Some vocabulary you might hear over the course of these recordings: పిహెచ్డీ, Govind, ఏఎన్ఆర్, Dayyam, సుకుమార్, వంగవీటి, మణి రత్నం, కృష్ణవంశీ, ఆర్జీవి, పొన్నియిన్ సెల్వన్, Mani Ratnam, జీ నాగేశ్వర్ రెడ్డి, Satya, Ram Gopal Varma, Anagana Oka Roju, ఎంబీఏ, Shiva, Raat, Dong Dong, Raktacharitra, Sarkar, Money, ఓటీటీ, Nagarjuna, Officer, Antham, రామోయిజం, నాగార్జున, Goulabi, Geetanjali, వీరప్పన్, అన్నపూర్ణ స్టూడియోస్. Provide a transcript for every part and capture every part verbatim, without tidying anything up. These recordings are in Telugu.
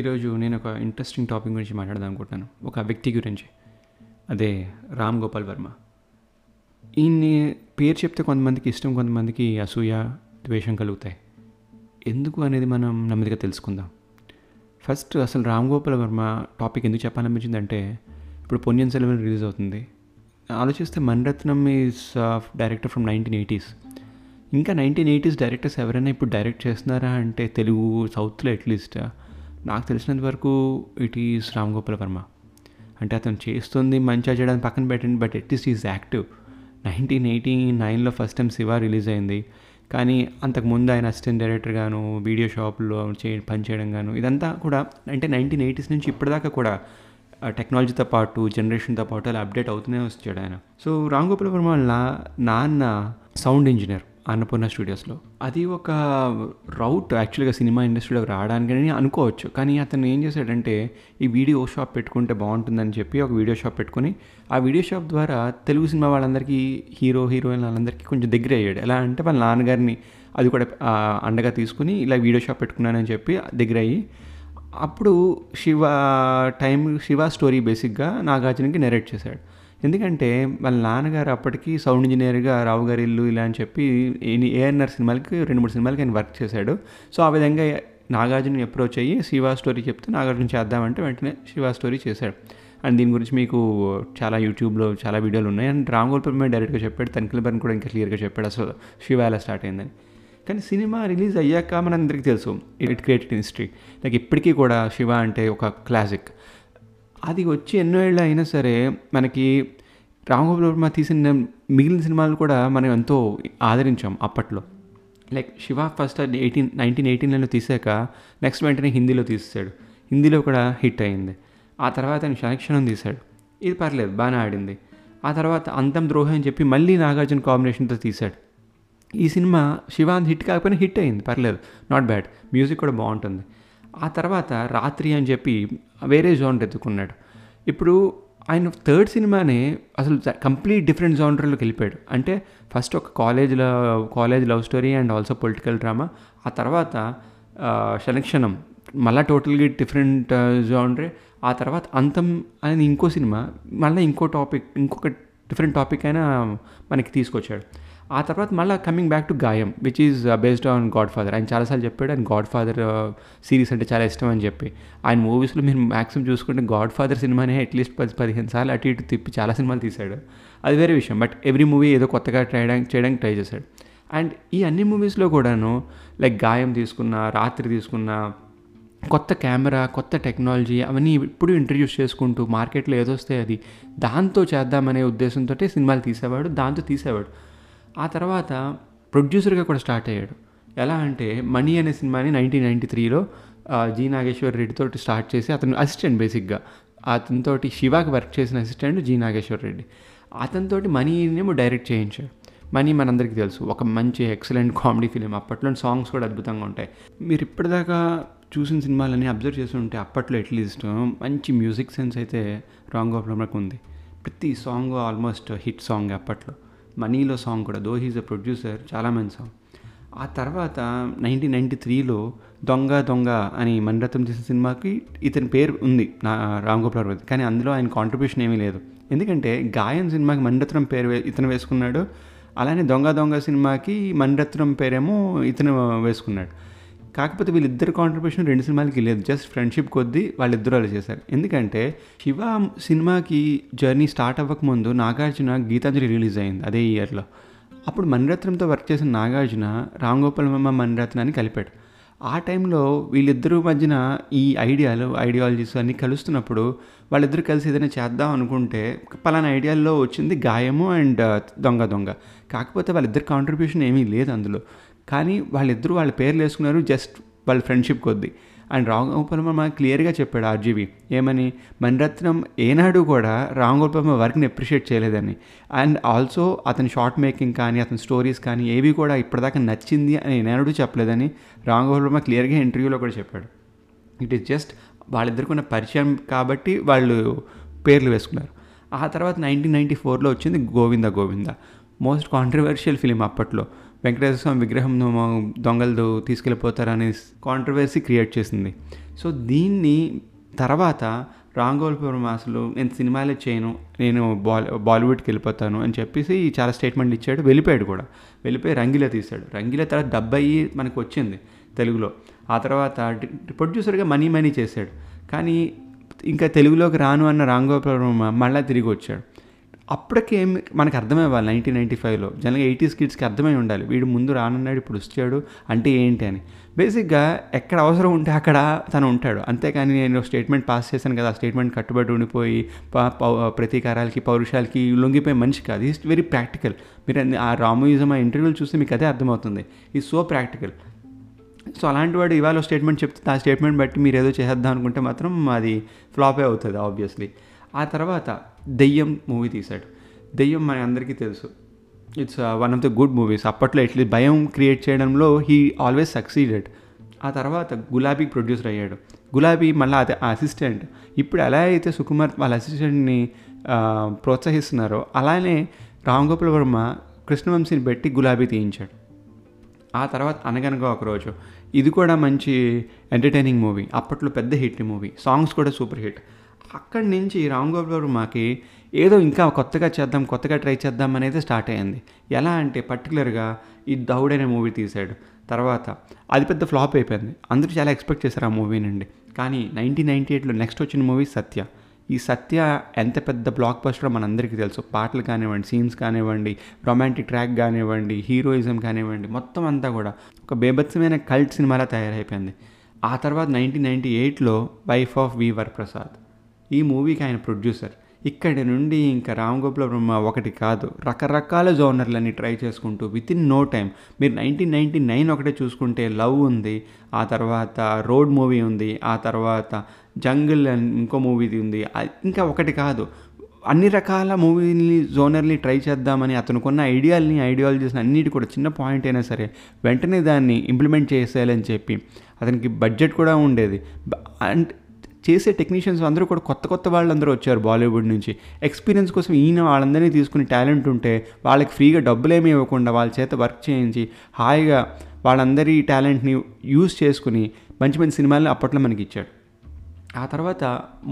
ఈరోజు నేను ఒక ఇంట్రెస్టింగ్ టాపిక్ గురించి మాట్లాడదాం అనుకుంటున్నాను. ఒక వ్యక్తి గురించి, అదే రామ్ గోపాల్ వర్మ. ఈయన్ని పేరు చెప్తే కొంతమందికి ఇష్టం, కొంతమందికి అసూయ, ద్వేషం కలుగుతాయి. ఎందుకు అనేది మనం నెమ్మదిగా తెలుసుకుందాం. ఫస్ట్ అసలు రామ్ గోపాల్ వర్మ టాపిక్ ఎందుకు చెప్పాలనిపించిందంటే, ఇప్పుడు పొన్నియిన్ సెల్వన్ రిలీజ్ అవుతుంది. ఆలోచిస్తే మణి రత్నం is director from nineteen eighties. ఇంకా నైన్టీన్ ఎయిటీస్ డైరెక్టర్స్ ఎవరైనా ఇప్పుడు డైరెక్ట్ చేస్తున్నారా అంటే తెలుగు సౌత్లో అట్లీస్ట్ నాకు తెలిసినంత వరకు ఇట్ ఈస్ రామ్ గోపాల్ వర్మ. అంటే అతను చేస్తుంది మంచిగా చేయడానికి పక్కన పెట్టండి, but at least is active. Nineteen eighty నైన్లో ఫస్ట్ టైం శివ రిలీజ్ అయింది, కానీ అంతకుముందు ఆయన అసిస్టెంట్ డైరెక్టర్గాను, వీడియో షాప్లో చే పనిచేయడం గాను, ఇదంతా కూడా అంటే నైన్టీన్ ఎయిటీస్ నుంచి ఇప్పటిదాకా కూడా టెక్నాలజీతో పాటు జనరేషన్తో పాటు అలా అప్డేట్ అవుతూనే వచ్చాడు ఆయన. సో రామ్ గోపాల్ వర్మ నా నాన్న సౌండ్ ఇంజనీర్ అన్నపూర్ణ స్టూడియోస్లో. అది ఒక రౌట్ యాక్చువల్గా సినిమా ఇండస్ట్రీలోకి రావడానికి అనుకోవచ్చు, కానీ అతను ఏం చేశాడంటే ఈ వీడియో షాప్ పెట్టుకుంటే బాగుంటుందని చెప్పి ఒక వీడియో షాప్ పెట్టుకుని ఆ వీడియో షాప్ ద్వారా తెలుగు సినిమా వాళ్ళందరికీ, హీరో హీరోయిన్ వాళ్ళందరికీ కొంచెం దగ్గర అయ్యాడు. ఎలా అంటే వాళ్ళ నాన్నగారిని అది కూడా అండగా తీసుకుని ఇలా వీడియో షాప్ పెట్టుకున్నానని చెప్పి దగ్గర అయ్యి, అప్పుడు శివ టైం శివ స్టోరీ బేసిక్గా నాగార్జునకి నెరేట్ చేశాడు. ఎందుకంటే వాళ్ళ నాన్నగారు అప్పటికి సౌండ్ ఇంజనీర్గా రావు గారి ఇల్లు ఇలా అని చెప్పి ఏఎన్ఆర్ సినిమాలకి రెండు మూడు సినిమాలకి ఆయన వర్క్ చేశాడు. సో ఆ విధంగా నాగార్జున అప్రోచ్ అయ్యి శివ స్టోరీ చెప్తే నాగార్జున చేద్దామంటే వెంటనే శివ స్టోరీ చేశాడు. అండ్ దీని గురించి మీకు చాలా యూట్యూబ్లో చాలా వీడియోలు ఉన్నాయి. అండ్ రామ్ గోపాల్ వర్మ డైరెక్ట్గా చెప్పాడు, తనిఖీల బర్ని కూడా ఇంకా క్లియర్గా చెప్పాడు అసలు శివ ఎలా స్టార్ట్ అయిందని. కానీ సినిమా రిలీజ్ అయ్యాక మనందరికీ తెలుసు ఇట్ క్రియేటెడ్ హిస్టరీ. నాకు ఇప్పటికీ కూడా శివ అంటే ఒక క్లాసిక్. అది వచ్చి ఎన్నో ఏళ్ళు అయినా సరే మనకి రామ్ గోపాల్ వర్మ తీసిన మిగిలిన సినిమాలు కూడా మనం ఎంతో ఆదరించాం అప్పట్లో. Like Shiva first eighteen nineteen ఎయిటీన్లో తీసాక నెక్స్ట్ వెంటనే హిందీలో తీసేశాడు, హిందీలో కూడా హిట్ అయింది. ఆ తర్వాత ఆయన శనిక్షణం తీశాడు, ఇది పర్లేదు బాగానే ఆడింది. ఆ తర్వాత అంతం ద్రోహి అని చెప్పి మళ్ళీ నాగార్జున కాంబినేషన్తో తీశాడు. ఈ సినిమా శివ అంత హిట్ కాకపోయినా హిట్ అయింది, పర్లేదు, నాట్ బ్యాడ్, మ్యూజిక్ కూడా బాగుంటుంది. ఆ తర్వాత రాత్రి అని చెప్పి వేరే జానర్ ఎత్తుకున్నాడు. ఇప్పుడు ఆయన థర్డ్ సినిమానే అసలు కంప్లీట్ డిఫరెంట్ జానర్లోకి వెళ్ళిపోయాడు. అంటే ఫస్ట్ ఒక కాలేజ్లో college love story and also political drama, ఆ తర్వాత శనిక్షణం మళ్ళీ టోటల్గా డిఫరెంట్ జానర్, ఆ తర్వాత అంతం అనేది ఇంకో సినిమా, మళ్ళీ ఇంకో టాపిక్, ఇంకొక డిఫరెంట్ టాపిక్ అయినా మనకి తీసుకొచ్చాడు. ఆ తర్వాత మళ్ళీ coming back to దాయ్యం which is based on Godfather. ఆయన చాలాసార్లు చెప్పాడు ఆయన గాడ్ ఫాదర్ సిరీస్ అంటే చాలా ఇష్టం అని చెప్పి. ఆయన మూవీస్లో మీరు మ్యాక్సిమం చూసుకుంటే గాడ్ ఫాదర్ సినిమానే అట్లీస్ట్ పది పదిహేను సార్లు అటు ఇటు తిప్పి చాలా సినిమాలు తీశాడు. అది వేరే విషయం, బట్ ఎవ్రీ మూవీ ఏదో కొత్తగా ట్రై చేయడానికి ట్రై చేశాడు. అండ్ ఈ అన్ని మూవీస్లో కూడాను లైక్ దాయ్యం తీసుకున్న, రాత్రి తీసుకున్న, కొత్త కెమెరా, కొత్త టెక్నాలజీ అవన్నీ ఇప్పుడు ఇంట్రడ్యూస్ చేసుకుంటూ మార్కెట్లో ఏదొస్తే అది దాంతో చేద్దామనే ఉద్దేశంతో సినిమాలు తీసేవాడు, దాంతో తీసేవాడు. ఆ తర్వాత ప్రొడ్యూసర్గా కూడా స్టార్ట్ అయ్యాడు. ఎలా అంటే మనీ అనే సినిమాని నైన్టీన్ నైంటీ త్రీలో జీ నాగేశ్వర్ రెడ్డితో స్టార్ట్ చేసి అతను అసిస్టెంట్ బేసిక్గా అతనితో శివాకి వర్క్ చేసిన అసిస్టెంట్ జీ నాగేశ్వర్ రెడ్డి, అతనితో మనీనేమో డైరెక్ట్ చేయించాడు. మనీ మనందరికీ తెలుసు ఒక మంచి ఎక్సలెంట్ కామెడీ ఫిలిం, అప్పట్లో సాంగ్స్ కూడా అద్భుతంగా ఉంటాయి. మీరు ఇప్పటిదాకా చూసిన సినిమాలన్నీ అబ్జర్వ్ చేసి ఉంటే అప్పట్లో అట్లీస్ట్ మంచి మ్యూజిక్ సెన్స్ అయితే రామ్ గోపాల్ వర్మకు ఉంది. ప్రతి సాంగ్ ఆల్మోస్ట్ హిట్ సాంగ్ అప్పట్లో. మనీలో సాంగ్ కూడా దో హీజ్ అ ప్రొడ్యూసర్ చాలా మంచి సాంగ్. ఆ తర్వాత నైన్టీన్ నైంటీ త్రీలో దొంగ దొంగ అని మణి రత్నం చేసిన సినిమాకి ఇతని పేరు ఉంది నా రామ్ గోపాల్ వర్మ, కానీ అందులో ఆయన కాంట్రిబ్యూషన్ ఏమీ లేదు. ఎందుకంటే దాయ్యం సినిమాకి మణి రత్నం పేరు ఇతను వేసుకున్నాడు, అలానే దొంగ దొంగ సినిమాకి మణి రత్నం పేరేమో ఇతను వేసుకున్నాడు. కాకపోతే వీళ్ళిద్దరు కాంట్రిబ్యూషన్ రెండు సినిమాలకి లేదు, జస్ట్ ఫ్రెండ్షిప్ కొద్దీ వాళ్ళిద్దరూ అలా చేశారు. ఎందుకంటే శివ సినిమాకి జర్నీ స్టార్ట్ అవ్వకముందు నాగార్జున గీతాంజలి రిలీజ్ అయింది అదే ఇయర్లో. అప్పుడు మణి రత్నంతో వర్క్ చేసిన నాగార్జున రామ్ గోపాల్ వర్మ మణి రత్నాన్ని కలిపాడు. ఆ టైంలో వీళ్ళిద్దరూ మధ్యన ఈ ఐడియాలు ఐడియాలజీస్ అన్నీ కలుస్తున్నప్పుడు వాళ్ళిద్దరూ కలిసి ఏదైనా చేద్దాం అనుకుంటే పలానా ఐడియాల్లో వచ్చింది దాయ్యం అండ్ దొంగ దొంగ. కాకపోతే వాళ్ళిద్దరు కాంట్రిబ్యూషన్ ఏమీ లేదు అందులో, కానీ వాళ్ళిద్దరూ వాళ్ళ పేర్లు వేసుకున్నారు జస్ట్ వాళ్ళ ఫ్రెండ్షిప్ కొద్దీ. అండ్ రామ్ గోపాల్ వర్మ క్లియర్గా చెప్పాడు ఆర్జీవి ఏమని, మణి రత్నం ఏనాడు కూడా రామ్ గోపాల్ వర్మ వర్క్ని అప్రిషియేట్ చేయలేదని, అండ్ ఆల్సో అతని షార్ట్ మేకింగ్ కానీ అతని స్టోరీస్ కానీ ఏవి కూడా ఇప్పటిదాకా నచ్చింది అని ఏనాడు చెప్పలేదని రామ్ గోపాల్ వర్మ క్లియర్గా ఇంటర్వ్యూలో కూడా చెప్పాడు. ఇట్ ఈస్ జస్ట్ వాళ్ళిద్దరికి ఉన్న పరిచయం కాబట్టి వాళ్ళు పేర్లు వేసుకున్నారు. ఆ తర్వాత నైన్టీన్ నైంటీ ఫోర్లో వచ్చింది Govinda Govinda, most controversial film అప్పట్లో. వెంకటేశ్వర స్వామి విగ్రహంను దొంగలు తీసుకెళ్ళిపోతారని కాంట్రవర్సీ క్రియేట్ చేసింది. సో దీన్ని తర్వాత రామ్ గోపాల్ వర్మ అసలు నేను సినిమాలే చేయను, నేను బాలీ బాలీవుడ్కి వెళ్ళిపోతాను అని చెప్పేసి చాలా స్టేట్మెంట్లు ఇచ్చాడు. వెళ్ళిపోయాడు కూడా, వెళ్ళిపోయి రంగీలా తీశాడు. రంగీలా తర్వాత డబ్బై మనకు వచ్చింది తెలుగులో. ఆ తర్వాత ప్రొడ్యూసర్గా మనీ మనీ చేశాడు. కానీ ఇంకా తెలుగులోకి రాను అన్న రామ్ గోపాల్ వర్మ మళ్ళీ తిరిగి వచ్చాడు. అప్పటికేం మనకు అర్థమైవ్వాలి, నైన్టీన్ నైంటీ ఫైవ్లో జనరల్గా ఎయిటీస్ కిడ్స్కి అర్థమై ఉండాలి వీడు ముందు రానున్నాడు ఇప్పుడు వచ్చాడు అంటే ఏంటి అని. బేసిక్గా ఎక్కడ అవసరం ఉంటే అక్కడ తను ఉంటాడు, అంతేకాని నేను స్టేట్మెంట్ పాస్ చేశాను కదా ఆ స్టేట్మెంట్ కట్టుబడి ఉండిపోయి ప్రతీకారాలకి పౌరుషాలకి లొంగిపోయే మనిషి కాదు. Is very practical. మీరు ఆ రామోయిజం ఆ ఇంటర్వ్యూలు చూస్తే మీకు అదే అర్థమవుతుంది. Is so practical. సో అలాంటి వాడు ఇవాళ స్టేట్మెంట్ చెప్తే ఆ స్టేట్మెంట్ బట్టి మీరు ఏదో చేసేద్దాం అనుకుంటే మాత్రం అది ఫ్లాపే అవుతుంది ఆబ్వియస్లీ. ఆ తర్వాత దెయ్యం మూవీ తీశాడు. దెయ్యం మన అందరికీ తెలుసు, it's one of the good movies. అప్పట్లో ఎట్లీస్ట్ భయం క్రియేట్ చేయడంలో హీ ఆల్వేస్ సక్సీడెడ్. ఆ తర్వాత గులాబీకి ప్రొడ్యూసర్ అయ్యాడు. గులాబీ మళ్ళీ అదే అసిస్టెంట్. ఇప్పుడు ఎలా అయితే సుకుమార్ వాళ్ళ అసిస్టెంట్ని ప్రోత్సహిస్తున్నారో అలానే రామ్ గోపాల్ వర్మ కృష్ణవంశీని పెట్టి గులాబీ తీయించాడు. ఆ తర్వాత అనగనగా ఒకరోజు, ఇది కూడా మంచి ఎంటర్టైనింగ్ మూవీ, అప్పట్లో పెద్ద హిట్ మూవీ, సాంగ్స్ కూడా సూపర్ హిట్. అక్కడి నుంచి రామ్ గోపాల్ వర్మకి ఏదో ఇంకా కొత్తగా చేద్దాం కొత్తగా ట్రై చేద్దాం అనేది స్టార్ట్ అయ్యింది. ఎలా అంటే పర్టికులర్గా ఈ దౌడ్ అనే మూవీ తీశాడు. తర్వాత అది పెద్ద ఫ్లాప్ అయిపోయింది, అందరూ చాలా ఎక్స్పెక్ట్ చేశారు ఆ మూవీ నుండి. కానీ నైన్టీన్ నైంటీ ఎయిట్లో నెక్స్ట్ వచ్చిన మూవీ సత్య. ఈ సత్య ఎంత పెద్ద బ్లాక్ బస్టరో మనందరికీ తెలుసు. పాటలు కానివ్వండి, సీన్స్ కానివ్వండి, రొమాంటిక్ ట్రాక్ కానివ్వండి, హీరోయిజం కానివ్వండి, మొత్తం అంతా కూడా ఒక బేభత్సమైన కల్ట్ సినిమాలా తయారైపోయింది. ఆ తర్వాత నైన్టీన్ నైంటీ ఎయిట్లో వైఫ్ ఆఫ్ వి వరప్రసాద్, ఈ మూవీకి ఆయన ప్రొడ్యూసర్. ఇక్కడి నుండి ఇంకా రామ్ గోపాల్ వర్మ ఒకటి కాదు రకరకాల జోనర్లని ట్రై చేసుకుంటూ విత్ ఇన్ నో టైం మీరు నైన్టీన్ నైంటీ నైన్ ఒకటే చూసుకుంటే లవ్ ఉంది, ఆ తర్వాత రోడ్ మూవీ ఉంది, ఆ తర్వాత జంగిల్ ఇంకో మూవీది ఉంది, ఇంకా ఒకటి కాదు అన్ని రకాల మూవీని జోనర్ని ట్రై చేద్దామని అతనుకున్న ఐడియాలని ఐడియాలజీస్ని అన్నిటి కూడా చిన్న పాయింట్ అయినా సరే వెంటనే దాన్ని ఇంప్లిమెంట్ చేసేయాలని చెప్పి అతనికి బడ్జెట్ కూడా ఉండేది. అండ్ చేసే టెక్నీషియన్స్ అందరూ కూడా కొత్త కొత్త వాళ్ళందరూ వచ్చారు బాలీవుడ్ నుంచి. ఎక్స్పీరియన్స్ కోసం ఈయన వాళ్ళందరినీ తీసుకుని టాలెంట్ ఉంటే వాళ్ళకి ఫ్రీగా డబ్బులేమీ ఇవ్వకుండా వాళ్ళ చేత వర్క్ చేయించి హాయిగా వాళ్ళందరి టాలెంట్ని యూజ్ చేసుకుని మంచి మంచి సినిమాలను అప్పట్లో మనకి ఇచ్చాడు. ఆ తర్వాత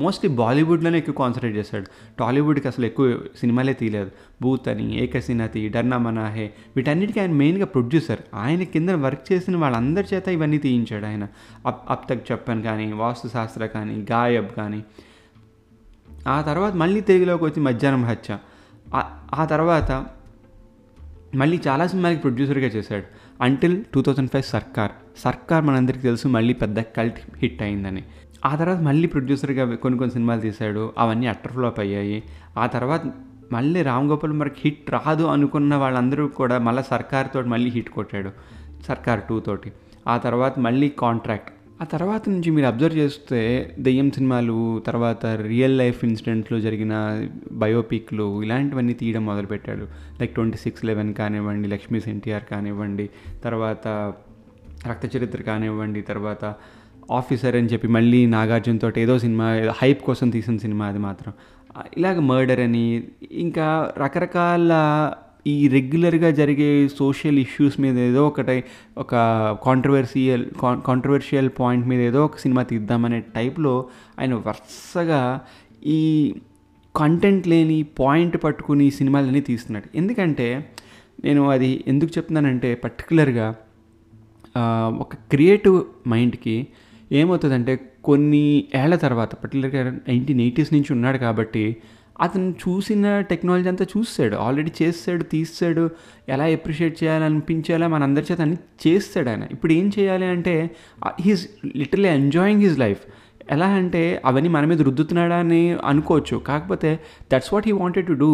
మోస్ట్లీ బాలీవుడ్లోనే ఎక్కువ కాన్సన్ట్రేట్ చేశాడు, టాలీవుడ్కి అసలు ఎక్కువ సినిమాలే తీయలేదు. భూత్ అని, ఏకసినాథి, డర్నా మనాహే, వీటన్నిటికీ ఆయన మెయిన్గా ప్రొడ్యూసర్. ఆయన కింద వర్క్ చేసిన వాళ్ళందరి చేత ఇవన్నీ తీయించాడు ఆయన. అప్ అప్ తక్ చెప్పన్ కానీ, వాస్తు శాస్త్ర కానీ, గాయబ్ కానీ. ఆ తర్వాత మళ్ళీ తెలుగులోకి వచ్చి మధ్యాహ్నం హత్య. ఆ తర్వాత మళ్ళీ చాలా సినిమాలకి ప్రొడ్యూసర్గా చేశాడు అంటిల్ టూ థౌజండ్ ఫైవ్ సర్కార్. సర్కార్ మనందరికీ తెలుసు మళ్ళీ పెద్ద కల్ట్ హిట్ అయిందని. ఆ తర్వాత మళ్ళీ ప్రొడ్యూసర్గా కొన్ని కొన్ని సినిమాలు తీశాడు, అవన్నీ అట్టర్ ఫ్లాప్ అయ్యాయి. ఆ తర్వాత మళ్ళీ రామ్ గోపాల్ వర్మకి హిట్ రాదు అనుకున్న వాళ్ళందరూ కూడా మళ్ళీ సర్కార్ తోటి మళ్ళీ హిట్ కొట్టాడు, సర్కార్ టూ తోటి. ఆ తర్వాత మళ్ళీ కాంట్రాక్ట్. ఆ తర్వాత నుంచి మీరు అబ్జర్వ్ చేస్తే దెయ్యం సినిమాలు, తర్వాత రియల్ లైఫ్ ఇన్సిడెంట్లో జరిగిన బయోపిక్లు ఇలాంటివన్నీ తీయడం మొదలుపెట్టాడు. లైక్ ట్వంటీ సిక్స్ లెవెన్ కానివ్వండి, లక్ష్మీస్ ఎన్టీఆర్ కానివ్వండి, తర్వాత రక్తచరిత్ర కానివ్వండి, తర్వాత ఆఫీసర్ అని చెప్పి మళ్ళీ నాగార్జున తోటి ఏదో సినిమా హైప్ కోసం తీసిన సినిమా అది మాత్రం. ఇలాగ మర్డర్ అని ఇంకా రకరకాల ఈ రెగ్యులర్గా జరిగే సోషల్ ఇష్యూస్ మీద ఏదో ఒకటి ఒక కాంట్రవర్షియల్ కాంట్రవర్షియల్ పాయింట్ మీద ఏదో ఒక సినిమా తీద్దామనే టైప్లో ఆయన వరుసగా ఈ కంటెంట్ లేని పాయింట్ పట్టుకుని సినిమాలన్నీ తీస్తున్నాడు. ఎందుకంటే నేను అది ఎందుకు చెప్తున్నానంటే పర్టికులర్గా ఒక క్రియేటివ్ మైండ్కి ఏమవుతుందంటే కొన్ని ఏళ్ల తర్వాత పర్టికులర్గా నైన్టీన్ ఎయిటీస్ నుంచి ఉన్నాడు కాబట్టి అతను చూసిన టెక్నాలజీ అంతా చూసాడు, ఆల్రెడీ చేసాడు, తీసాడు. ఎలా అప్రిషియేట్ చేయాలనిపించేలా మన అందరి చేత అన్ని చేస్తాడు ఆయన. ఇప్పుడు ఏం చేయాలి అంటే he's literally enjoying his life. ఎలా అంటే అవన్నీ మన మీద రుద్దుతున్నాడా అని అనుకోవచ్చు, కాకపోతే that's what he wanted to do.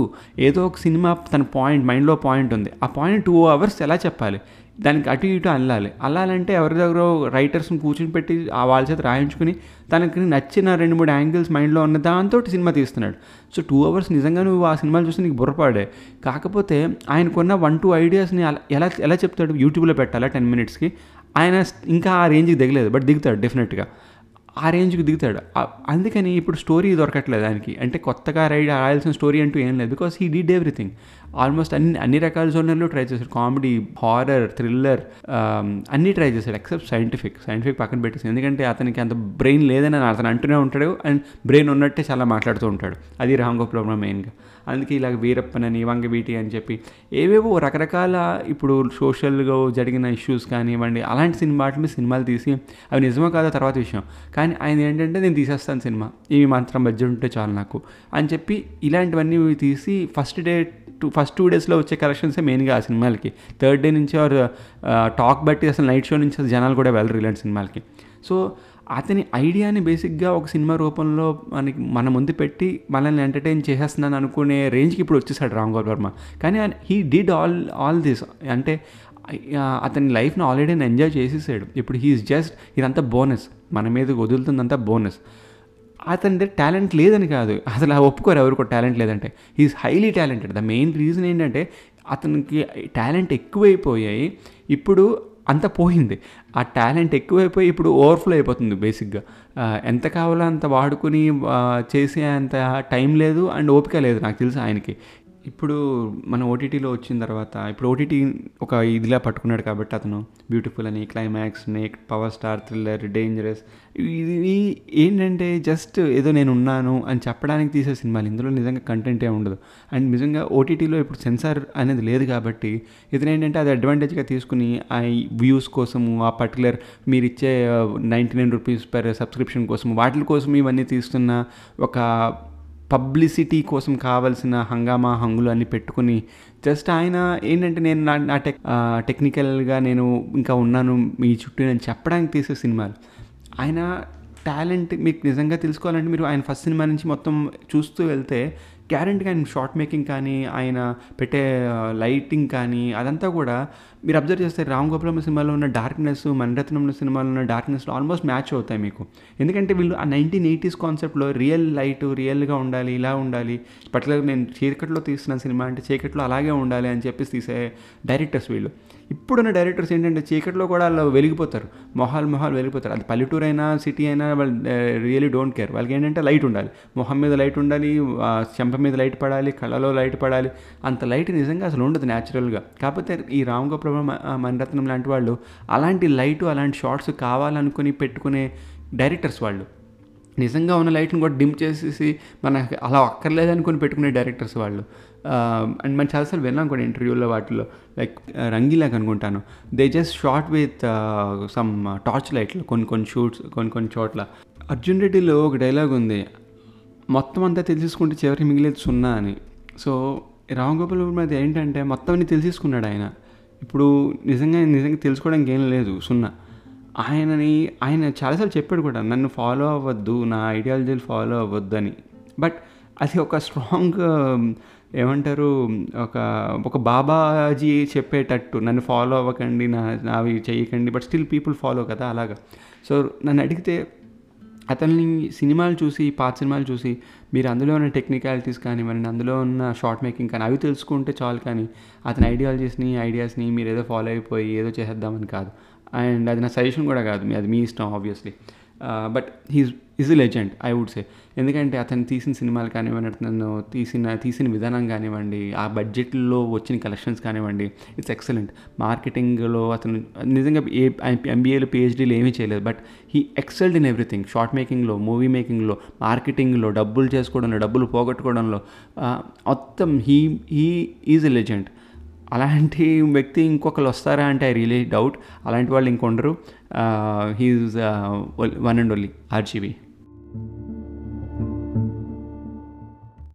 ఏదో ఒక సినిమా తన పాయింట్ మైండ్లో పాయింట్ ఉంది, ఆ పాయింట్ టూ అవర్స్ ఎలా చెప్పాలి, దానికి అటు ఇటు అల్లాలి. అల్లాలంటే ఎవరి దగ్గర రైటర్స్ని కూర్చుని పెట్టి ఆ వాళ్ళ చేత రాయించుకుని తనకి నచ్చిన రెండు మూడు యాంగిల్స్ మైండ్లో ఉన్న దాంతో సినిమా తీస్తున్నాడు. సో టూ అవర్స్ నిజంగా నువ్వు ఆ సినిమాలు చూస్తే నీకు బుర్రపడే. కాకపోతే ఆయనకున్న వన్ టూ ఐడియాస్ని ఎలా ఎలా చెప్తాడు, యూట్యూబ్లో పెట్టాలా టెన్ మినిట్స్కి. ఆయన ఇంకా ఆ రేంజ్కి దిగలేదు, బట్ దిగుతాడు డెఫినెట్గా, ఆ రేంజ్కి దిగుతాడు. అందుకని ఇప్పుడు స్టోరీ దొరకట్లేదు ఆయనకి, అంటే కొత్తగా రైడ్ రాయాల్సిన స్టోరీ అంటూ ఏం లేదు, because he did everything. Almost అన్ని అన్ని రకాల జోనర్లో ట్రై చేశాడు. కామెడీ, హారర్, థ్రిల్లర్ అన్నీ ట్రై చేశాడు ఎక్సెప్ట్ సైంటిఫిక్. సైంటిఫిక్ పక్కన పెట్టేసి, ఎందుకంటే అతనికి అంత బ్రెయిన్ లేదని అతను అంటూనే ఉంటాడు, అండ్ బ్రెయిన్ ఉన్నట్టే చాలా మాట్లాడుతూ ఉంటాడు. అది రామ్ గోపాల్ వర్మ మెయిన్గా. అందుకే ఇలాగ వీరప్పన్ అని, వంగవీటి అని చెప్పి ఏవేవో రకరకాల ఇప్పుడు సోషల్గా జరిగిన ఇష్యూస్ కానివ్వండి అలాంటి సినిమా మీద సినిమాలు తీసి, అవి నిజమో కాదో తర్వాత విషయం, కానీ ఆయన ఏంటంటే నేను తీసేస్తాను సినిమా, ఇవి మాత్రం బడ్జెట్ ఉంటే చాలు నాకు అని చెప్పి ఇలాంటివన్నీ తీసి first day two first two డేస్లో వచ్చే కలెక్షన్సే మెయిన్గా ఆ సినిమాలకి. థర్డ్ డే నుంచి ఆర్ టాక్ బట్టి అసలు నైట్ షో నుంచి జనాలు కూడా వెళ్ళరు ఇలాంటి సినిమాలకి. సో అతని ఐడియాని బేసిక్గా ఒక సినిమా రూపంలో మనకి మన ముందు పెట్టి మనల్ని ఎంటర్టైన్ చేసేస్తున్నాను అనుకునే రేంజ్కి ఇప్పుడు వచ్చేసాడు రామ్ గోపాల్ వర్మ. కానీ he did all all this, అంటే అతని లైఫ్ని ఆల్రెడీ ఎంజాయ్ చేసేసాడు. ఇప్పుడు హీఈస్ జస్ట్ ఇదంతా బోనస్, మన మీద వదులుతుందంతా బోనస్. అతని టాలెంట్ లేదని కాదు, అసలు ఒప్పుకోరు ఎవరికో టాలెంట్ లేదంటే. He's highly talented. The main reason ఏంటంటే అతనికి టాలెంట్ ఎక్కువైపోయాయి, ఇప్పుడు అంత పోయింది. ఆ టాలెంట్ ఎక్కువైపోయి ఇప్పుడు ఓవర్ఫ్లో అయిపోతుంది. బేసిక్గా ఎంత కావాలో అంత వాడుకుని చేసే అంత టైం లేదు అండ్ ఓపిక లేదు నాకు తెలుసు ఆయనకి. ఇప్పుడు మన ఓటీటీలో వచ్చిన తర్వాత, ఇప్పుడు ఓటీటీ ఒక ఇదిలా పట్టుకున్నాడు కాబట్టి అతను బ్యూటిఫుల్ అని, climax, naked, power star, thriller, dangerous, ఇవి ఏంటంటే జస్ట్ ఏదో నేను ఉన్నాను అని చెప్పడానికి తీసే సినిమాలు. ఇందులో నిజంగా కంటెంట్ ఏమి ఉండదు. అండ్ నిజంగా ఓటీటీలో ఇప్పుడు సెన్సార్ అనేది లేదు కాబట్టి ఇతను ఏంటంటే అది అడ్వాంటేజ్గా తీసుకుని ఆ వ్యూస్ కోసము, ఆ పర్టికులర్ మీరు ఇచ్చే ninety nine rupees per subscription కోసం, వాటి కోసం ఇవన్నీ తీసుకున్న ఒక పబ్లిసిటీ కోసం కావాల్సిన హంగామా హంగులు అన్నీ పెట్టుకుని జస్ట్ ఆయన ఏంటంటే నేను నా నా టెక్ టెక్నికల్గా నేను ఇంకా ఉన్నాను మీ చుట్టూ నేను చెప్పడానికి తీసే సినిమాలు. ఆయన టాలెంట్ మీకు నిజంగా తెలుసుకోవాలంటే మీరు ఆయన ఫస్ట్ సినిమా నుంచి మొత్తం చూస్తూ వెళ్తే గ్యారెంటీగా ఆయన షార్ట్ మేకింగ్ కానీ, ఆయన పెట్టే లైటింగ్ కానీ అదంతా కూడా మీరు అబ్జర్వ్ చేస్తే రామ్ గోపాల్ వర్మ సినిమాలో ఉన్న డార్క్నెస్, మణిరత్నం సినిమాలో ఉన్న డార్క్నెస్లో ఆల్మోస్ట్ మ్యాచ్ అవుతాయి మీకు. ఎందుకంటే వీళ్ళు ఆ నైన్టీన్ ఎయిటీస్ కాన్సెప్ట్లో రియల్ లైట్ రియల్గా ఉండాలి, ఇలా ఉండాలి, పర్టికులర్గా నేను చీకట్లో తీసిన సినిమా అంటే చీకట్లో అలాగే ఉండాలి అని చెప్పేసి తీసే డైరెక్టర్స్ వీళ్ళు. ఇప్పుడున్న డైరెక్టర్స్ ఏంటంటే చీకట్లో కూడా వాళ్ళు వెలిగిపోతారు, మొహాలు మొహాలు వెలిగిపోతారు. అది పల్లెటూరు అయినా సిటీ అయినా వాళ్ళు రియలీ డోంట్ కేర్. వాళ్ళకి ఏంటంటే లైట్ ఉండాలి, మొహం మీద లైట్ ఉండాలి, చెంప మీద లైట్ పడాలి, కళ్ళలో లైట్ పడాలి. అంత లైట్ నిజంగా అసలు ఉండదు న్యాచురల్గా. కాకపోతే ఈ రామ్ గోపాల్ మణిరత్నం లాంటి వాళ్ళు అలాంటి లైటు అలాంటి షార్ట్స్ కావాలనుకుని పెట్టుకునే డైరెక్టర్స్ వాళ్ళు. నిజంగా ఉన్న లైట్ని కూడా డిమ్ చేసేసి మనకి అలా అక్కర్లేదనుకుని పెట్టుకునే డైరెక్టర్స్ వాళ్ళు. అండ్ మనం చాలాసార్లు విన్నాం కూడా ఇంటర్వ్యూలో వాటిలో, లైక్ రంగీలా అనుకుంటాను, they just short with some torch లైట్లు కొన్ని కొన్ని షూట్స్ కొన్ని కొన్ని చోట్ల. అర్జున్ రెడ్డిలో ఒక డైలాగ్ ఉంది, మొత్తం అంతా తెలుసుకుంటే చివరికి మిగిలేదు సున్నా అని. సో రామ్ గోపాల్ వర్మ అది ఏంటంటే మొత్తం అన్ని తెలిసేసుకున్నాడు ఆయన. ఇప్పుడు నిజంగా నిజంగా తెలుసుకోవడానికి ఏం లేదు, సున్నా. ఆయనని ఆయన చాలాసార్లు చెప్పాడు కూడా, నన్ను ఫాలో అవ్వద్దు, నా ఐడియాలజీలు ఫాలో అవ్వద్దు అని. బట్ అది ఒక స్ట్రాంగ్ ఏమంటారు, ఒక ఒక బాబాజీ చెప్పేటట్టు, నన్ను ఫాలో అవ్వకండి, నా అవి చేయకండి, బట్ స్టిల్ పీపుల్ ఫాలో కదా అలాగా. సో నన్ను అడిగితే అతన్ని సినిమాలు చూసి, పాత సినిమాలు చూసి మీరు అందులో ఉన్న టెక్నికాలిటీస్ కానివ్వండి, అందులో ఉన్న షార్ట్ మేకింగ్ కానీ అవి తెలుసుకుంటే చాలు, కానీ అతని ఐడియాలజీస్ని ఐడియాస్ని మీరు ఏదో ఫాలో అయిపోయి ఏదో చేసేద్దామని కాదు. అండ్ అది నా సజెషన్ కూడా కాదు, అది మీ ఇష్టం obviously. But he's is a legend I would say. ఎందుకంటే అతను తీసిన సినిమాలు కానివ్వండి, అతను తీసిన తీసిన విధానం కానివ్వండి, ఆ బడ్జెట్లో వచ్చిన కలెక్షన్స్ కానివ్వండి, ఇట్స్ ఎక్సలెంట్. మార్కెటింగ్లో అతను నిజంగా ఏ ఎంబీఏలో పిహెచ్డీలు ఏమీ చేయలేదు, but he excelled in everything. Short మేకింగ్లో, మూవీ మేకింగ్లో, మార్కెటింగ్లో, డబ్బులు చేసుకోవడంలో, డబ్బులు పోగొట్టుకోవడంలో మొత్తం he he is a legend. అలాంటి వ్యక్తి ఇంకొకరు వస్తారా అంటే ఐ రియలీ డౌట్. అలాంటి వాళ్ళు ఇంకొండరు. He's one and only ఆర్జీవి.